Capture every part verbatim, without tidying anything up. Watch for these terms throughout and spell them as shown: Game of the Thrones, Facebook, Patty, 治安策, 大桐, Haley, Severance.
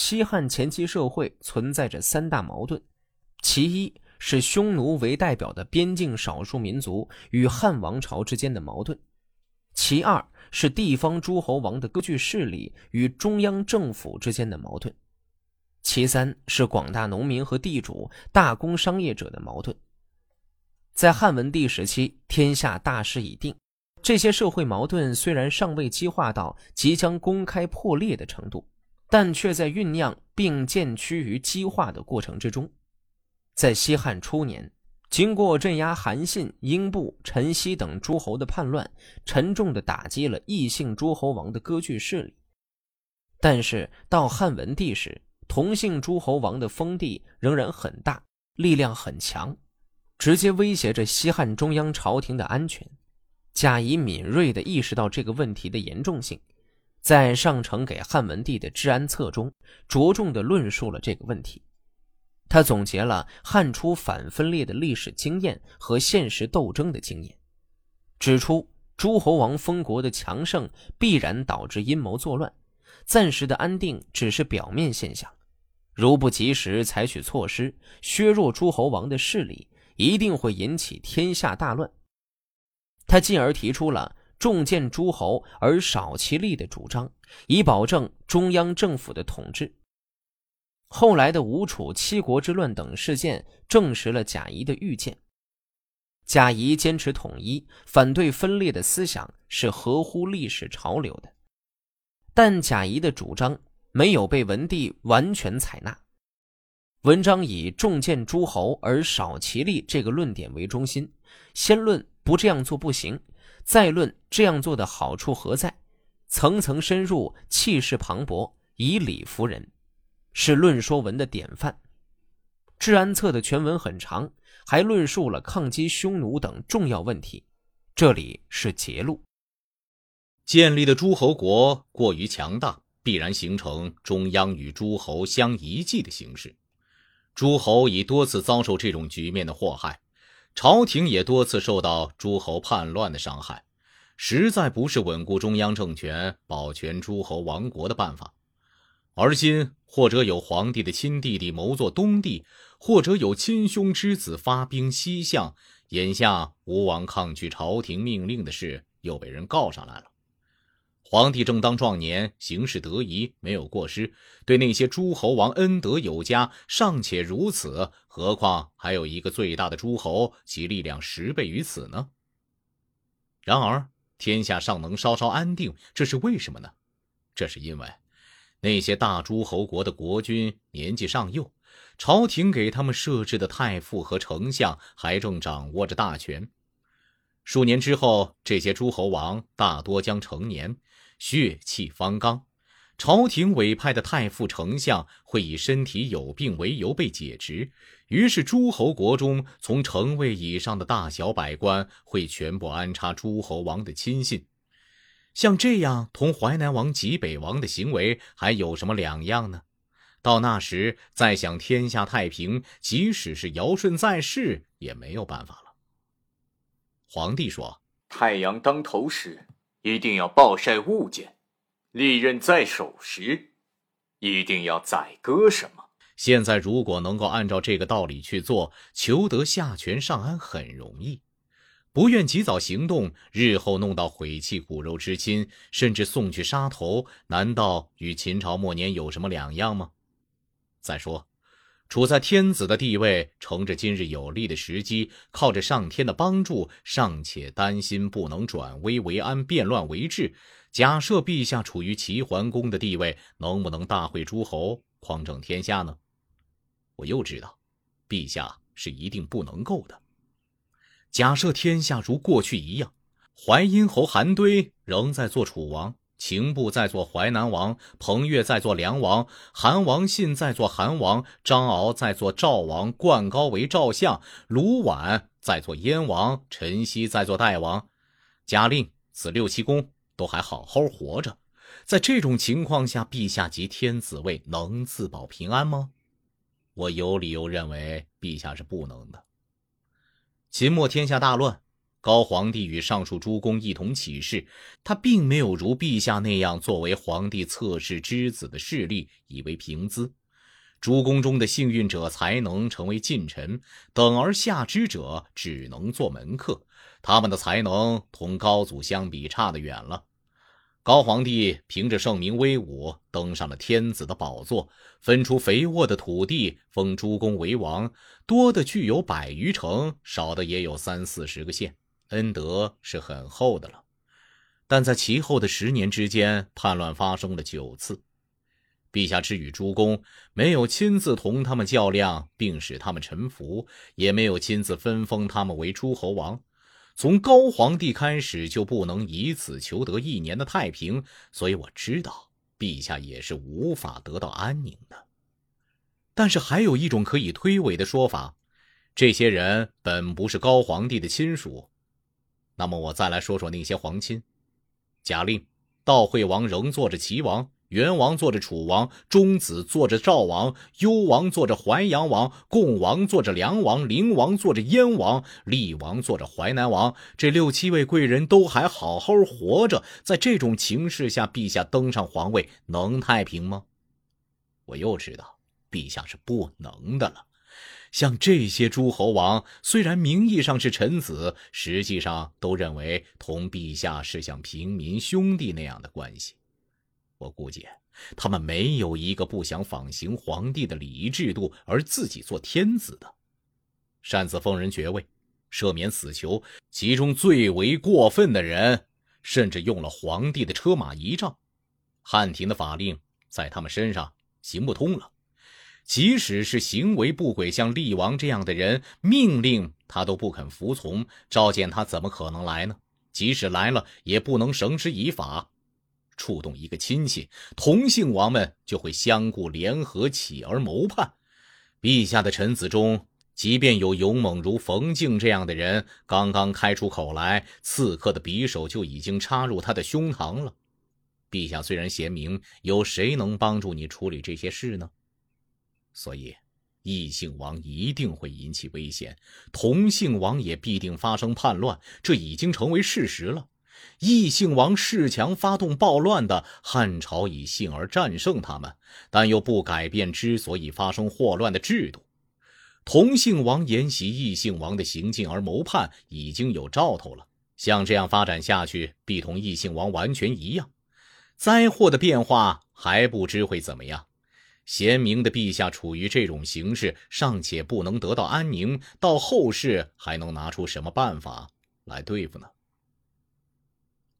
西汉前期社会存在着三大矛盾，其一是匈奴为代表的边境少数民族与汉王朝之间的矛盾，其二是地方诸侯王的割据势力与中央政府之间的矛盾，其三是广大农民和地主、大工商业者的矛盾。在汉文帝时期，天下大势已定，这些社会矛盾虽然尚未激化到即将公开破裂的程度，但却在酝酿并渐趋于激化的过程之中。在西汉初年，经过镇压韩信、英布、陈豨等诸侯的叛乱，沉重地打击了异姓诸侯王的割据势力。但是到汉文帝时，同姓诸侯王的封地仍然很大，力量很强，直接威胁着西汉中央朝廷的安全。贾谊敏锐地意识到这个问题的严重性，在上呈给汉文帝的治安策中着重地论述了这个问题。他总结了汉初反分裂的历史经验和现实斗争的经验，指出诸侯王封国的强盛必然导致阴谋作乱，暂时的安定只是表面现象，如不及时采取措施削弱诸侯王的势力，一定会引起天下大乱。他进而提出了重建诸侯而少其力的主张，以保证中央政府的统治。后来的吴楚七国之乱等事件证实了贾谊的预见。贾谊坚持统一，反对分裂的思想是合乎历史潮流的，但贾谊的主张没有被文帝完全采纳。文章以重建诸侯而少其力这个论点为中心，先论不这样做不行，再论这样做的好处何在，层层深入，气势磅礴，以理服人，是论说文的典范。治安策的全文很长，还论述了抗击匈奴等重要问题，这里是节录。建立的诸侯国过于强大，必然形成中央与诸侯相遗迹的形式，诸侯已多次遭受这种局面的祸害，朝廷也多次受到诸侯叛乱的伤害，实在不是稳固中央政权、保全诸侯王国的办法。而今或者有皇帝的亲弟弟谋作东帝，或者有亲兄之子发兵西向，眼下吴王抗拒朝廷命令的事又被人告上来了。皇帝正当壮年，行事得宜，没有过失，对那些诸侯王恩德有加，尚且如此，何况还有一个最大的诸侯，其力量十倍于此呢？然而天下尚能稍稍安定，这是为什么呢？这是因为那些大诸侯国的国君年纪尚幼，朝廷给他们设置的太傅和丞相还正掌握着大权。数年之后，这些诸侯王大多将成年，血气方刚，朝廷委派的太傅丞相会以身体有病为由被解职，于是诸侯国中从城尉以上的大小百官会全部安插诸侯王的亲信。像这样同淮南王、济北王的行为还有什么两样呢？到那时再想天下太平，即使是尧舜在世也没有办法了。皇帝说，太阳当头时一定要暴晒物件，利刃在手时一定要宰割什么。现在如果能够按照这个道理去做，求得下权上安很容易，不愿及早行动，日后弄到毁弃骨肉之亲，甚至送去杀头，难道与秦朝末年有什么两样吗？再说处在天子的地位，乘着今日有利的时机，靠着上天的帮助，尚且担心不能转危为安，变乱为治，假设陛下处于齐桓公的地位，能不能大会诸侯，匡正天下呢？我又知道陛下是一定不能够的。假设天下如过去一样，淮阴侯韩堆仍在做楚王，秦布在做淮南王，彭越在做梁王，韩王信在做韩王，张敖在做赵王，灌高为赵相，卢绾在做燕王，陈豨在做代王，贾令、子六七公都还好好活着。在这种情况下，陛下及天子位能自保平安吗？我有理由认为陛下是不能的。秦末天下大乱，高皇帝与上述诸公一同起事，他并没有如陛下那样作为皇帝测试之子的势力以为凭资。诸公中的幸运者才能成为近臣，等而下之者只能做门客，他们的才能同高祖相比差得远了。高皇帝凭着圣明威武登上了天子的宝座，分出肥沃的土地，封诸公为王，多的具有百余城，少的也有三四十个县，恩德是很厚的了。但在其后的十年之间，叛乱发生了九次。陛下之与诸公，没有亲自同他们较量并使他们臣服，也没有亲自分封他们为诸侯王。从高皇帝开始就不能以此求得一年的太平，所以我知道陛下也是无法得到安宁的。但是还有一种可以推诿的说法，这些人本不是高皇帝的亲属。那么我再来说说那些皇亲。假令、悼惠王仍坐着齐王，元王坐着楚王，中子坐着赵王，幽王坐着淮阳王，共王坐着梁王，灵王坐着燕王，厉王坐着淮南王。这六七位贵人都还好好活着，在这种情势下，陛下登上皇位能太平吗？我又知道陛下是不能的了。像这些诸侯王，虽然名义上是臣子，实际上都认为同陛下是像平民兄弟那样的关系。我估计他们没有一个不想仿行皇帝的礼仪制度而自己做天子的。擅自封人爵位，赦免死囚，其中最为过分的人甚至用了皇帝的车马仪仗，汉廷的法令在他们身上行不通了。即使是行为不轨像厉王这样的人，命令他都不肯服从，召见他怎么可能来呢？即使来了也不能绳之以法。触动一个亲戚，同姓王们就会相互联合起而谋叛。陛下的臣子中，即便有勇猛如冯敬这样的人，刚刚开出口来，刺客的匕首就已经插入他的胸膛了。陛下虽然贤明，有谁能帮助你处理这些事呢？所以异姓王一定会引起危险，同姓王也必定发生叛乱，这已经成为事实了。异姓王恃强发动暴乱的，汉朝以幸而战胜他们，但又不改变之所以发生祸乱的制度。同姓王沿袭异姓王的行径而谋叛，已经有兆头了。像这样发展下去，必同异姓王完全一样。灾祸的变化还不知会怎么样。贤明的陛下处于这种形势，尚且不能得到安宁，到后世还能拿出什么办法来对付呢？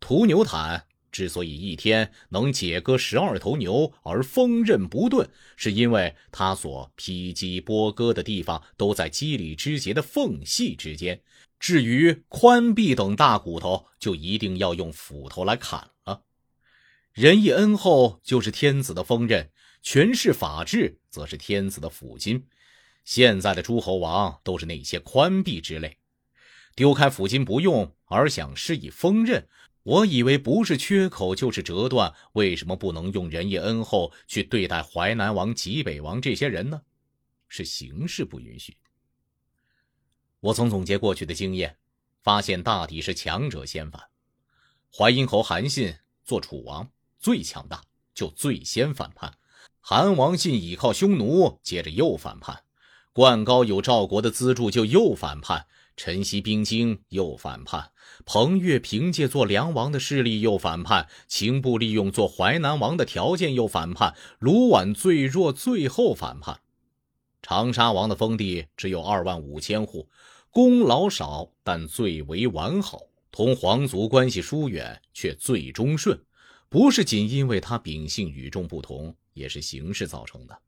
屠牛坦之所以一天能解割十二头牛而锋刃不钝，是因为他所劈击剥割的地方都在肌理之节的缝隙之间，至于髋臂等大骨头，就一定要用斧头来砍了。仁义恩厚就是天子的锋刃，权势法治则是天子的斧金。现在的诸侯王都是那些髋臂之类，丢开斧金不用，而想施以锋刃。我以为不是缺口就是折断，为什么不能用仁义恩厚去对待淮南王、济北王这些人呢？是形势不允许。我从总结过去的经验，发现大抵是强者先反。淮阴侯韩信做楚王，最强大，就最先反叛。韩王信倚靠匈奴，接着又反叛。灌高有赵国的资助，就又反叛。陈豨兵经又反叛，彭越凭借做梁王的势力又反叛，秦布利用做淮南王的条件又反叛，卢绾最弱最后反叛。长沙王的封地只有二万五千户，功劳少但最为完好，同皇族关系疏远却最忠顺，不是仅因为他秉性与众不同，也是形势造成的。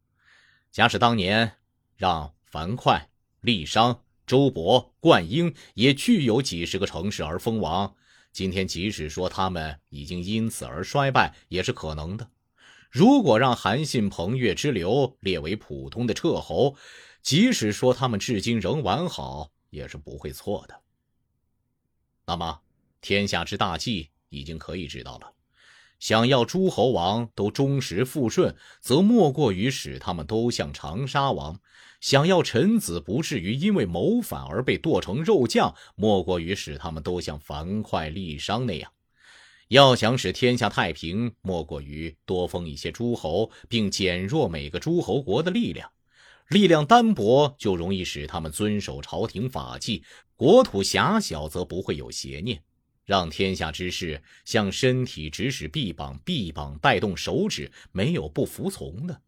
假使当年让樊哙、郦商、周勃、灌婴也具有几十个城市而封王，今天即使说他们已经因此而衰败，也是可能的。如果让韩信、彭越之流列为普通的彻侯，即使说他们至今仍完好，也是不会错的。那么天下之大计已经可以知道了，想要诸侯王都忠实附顺，则莫过于使他们都像长沙王；想要臣子不至于因为谋反而被剁成肉酱，莫过于使他们都像樊哙、郦商那样。要想使天下太平，莫过于多封一些诸侯，并减弱每个诸侯国的力量。力量单薄，就容易使他们遵守朝廷法纪；国土狭小，则不会有邪念。让天下之事像身体指使臂膀，臂膀带动手指，没有不服从的。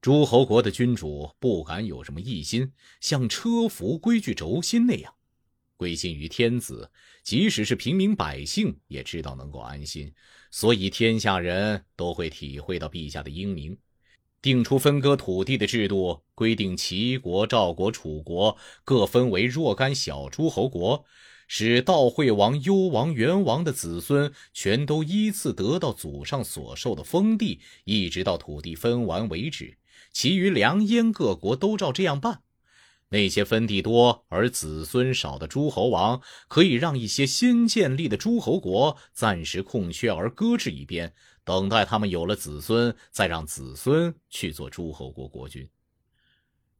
诸侯国的君主不敢有什么异心，像车服归据轴心那样，归心于天子，即使是平民百姓也知道能够安心，所以天下人都会体会到陛下的英明。定出分割土地的制度，规定齐国、赵国、楚国各分为若干小诸侯国，使悼惠王、幽王、元王的子孙全都依次得到祖上所受的封地，一直到土地分完为止。其余梁燕各国都照这样办。那些分地多而子孙少的诸侯王，可以让一些新建立的诸侯国暂时空缺而搁置一边，等待他们有了子孙，再让子孙去做诸侯国国君。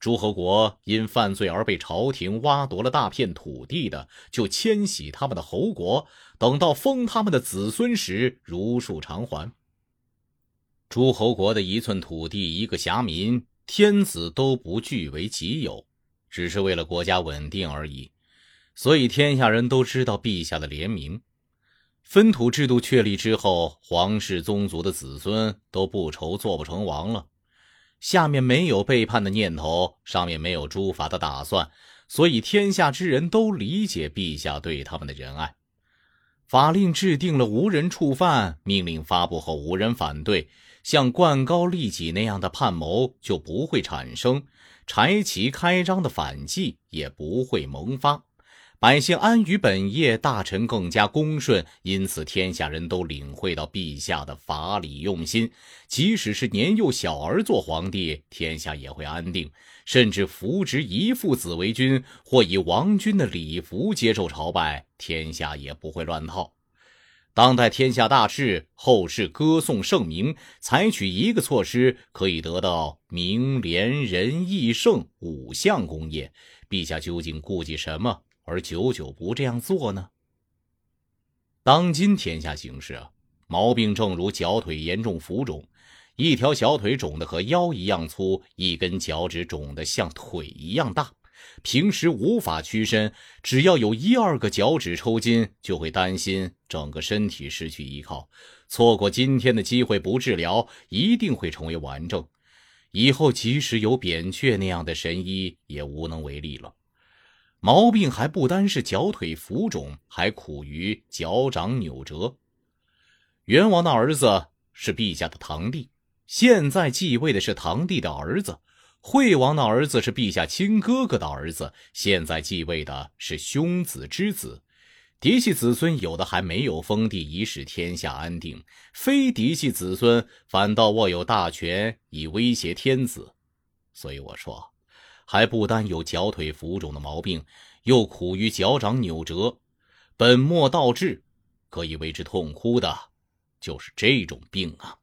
诸侯国因犯罪而被朝廷挖夺了大片土地的，就迁徙他们的侯国，等到封他们的子孙时，如数偿还。诸侯国的一寸土地一个侠民，天子都不据为己有，只是为了国家稳定而已。所以天下人都知道陛下的怜悯。分土制度确立之后，皇室宗族的子孙都不愁做不成王了。下面没有背叛的念头，上面没有诛伐的打算，所以天下之人都理解陛下对他们的仁爱。法令制定了无人触犯，命令发布后无人反对，像灌高利己那样的叛谋就不会产生，柴旗开张的反计也不会萌发，百姓安于本业，大臣更加恭顺，因此天下人都领会到陛下的法理用心。即使是年幼小儿做皇帝，天下也会安定，甚至扶植一父子为君，或以王君的礼服接受朝拜，天下也不会乱套。当代天下大治，后世歌颂圣明，采取一个措施可以得到明廉仁义圣五项功业，陛下究竟顾忌什么而久久不这样做呢？当今天下形势啊，毛病正如脚腿严重浮肿，一条小腿肿得和腰一样粗，一根脚趾肿得像腿一样大，平时无法屈伸，只要有一二个脚趾抽筋，就会担心整个身体失去依靠，错过今天的机会不治疗，一定会成为顽症，以后即使有扁鹊那样的神医也无能为力了。毛病还不单是脚腿浮肿，还苦于脚掌扭折。元王的儿子是陛下的堂弟，现在继位的是堂弟的儿子；惠王的儿子是陛下亲哥哥的儿子，现在继位的是兄子之子。嫡系子孙有的还没有封地以使天下安定，非嫡系子孙反倒握有大权以威胁天子。所以我说，还不单有脚腿浮肿的毛病，又苦于脚掌扭折，本末倒置，可以为之痛哭的就是这种病啊。